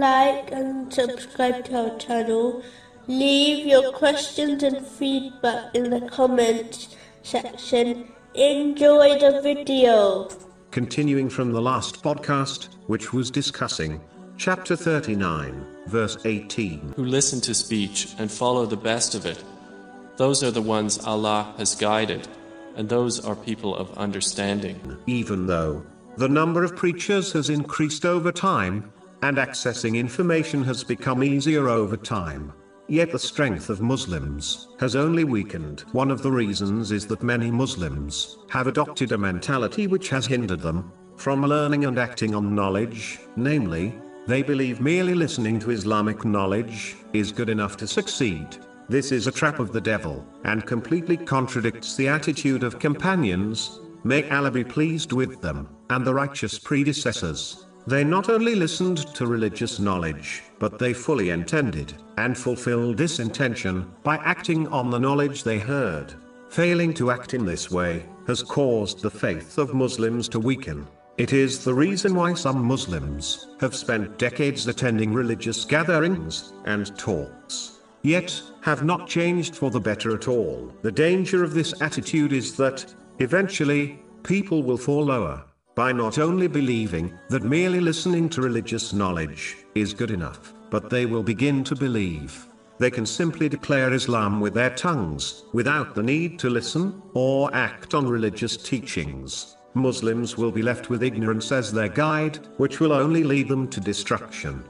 like and subscribe to our channel. Leave your questions and feedback in the comments section. Enjoy the video. Continuing from the last podcast, which was discussing chapter 39, verse 18. Who listen to speech and follow the best of it, those are the ones Allah has guided, and those are people of understanding. Even though the number of preachers has increased over time, and accessing information has become easier over time, yet the strength of Muslims has only weakened. One of the reasons is that many Muslims have adopted a mentality which has hindered them from learning and acting on knowledge, namely, they believe merely listening to Islamic knowledge is good enough to succeed. This is a trap of the devil, and completely contradicts the attitude of companions, may Allah be pleased with them, and the righteous predecessors. They not only listened to religious knowledge, but they fully intended and fulfilled this intention by acting on the knowledge they heard. Failing to act in this way has caused the faith of Muslims to weaken. It is the reason why some Muslims have spent decades attending religious gatherings and talks, yet have not changed for the better at all. The danger of this attitude is that, eventually, people will fall lower by not only believing that merely listening to religious knowledge is good enough, but they will begin to believe they can simply declare Islam with their tongues, without the need to listen or act on religious teachings. Muslims will be left with ignorance as their guide, which will only lead them to destruction.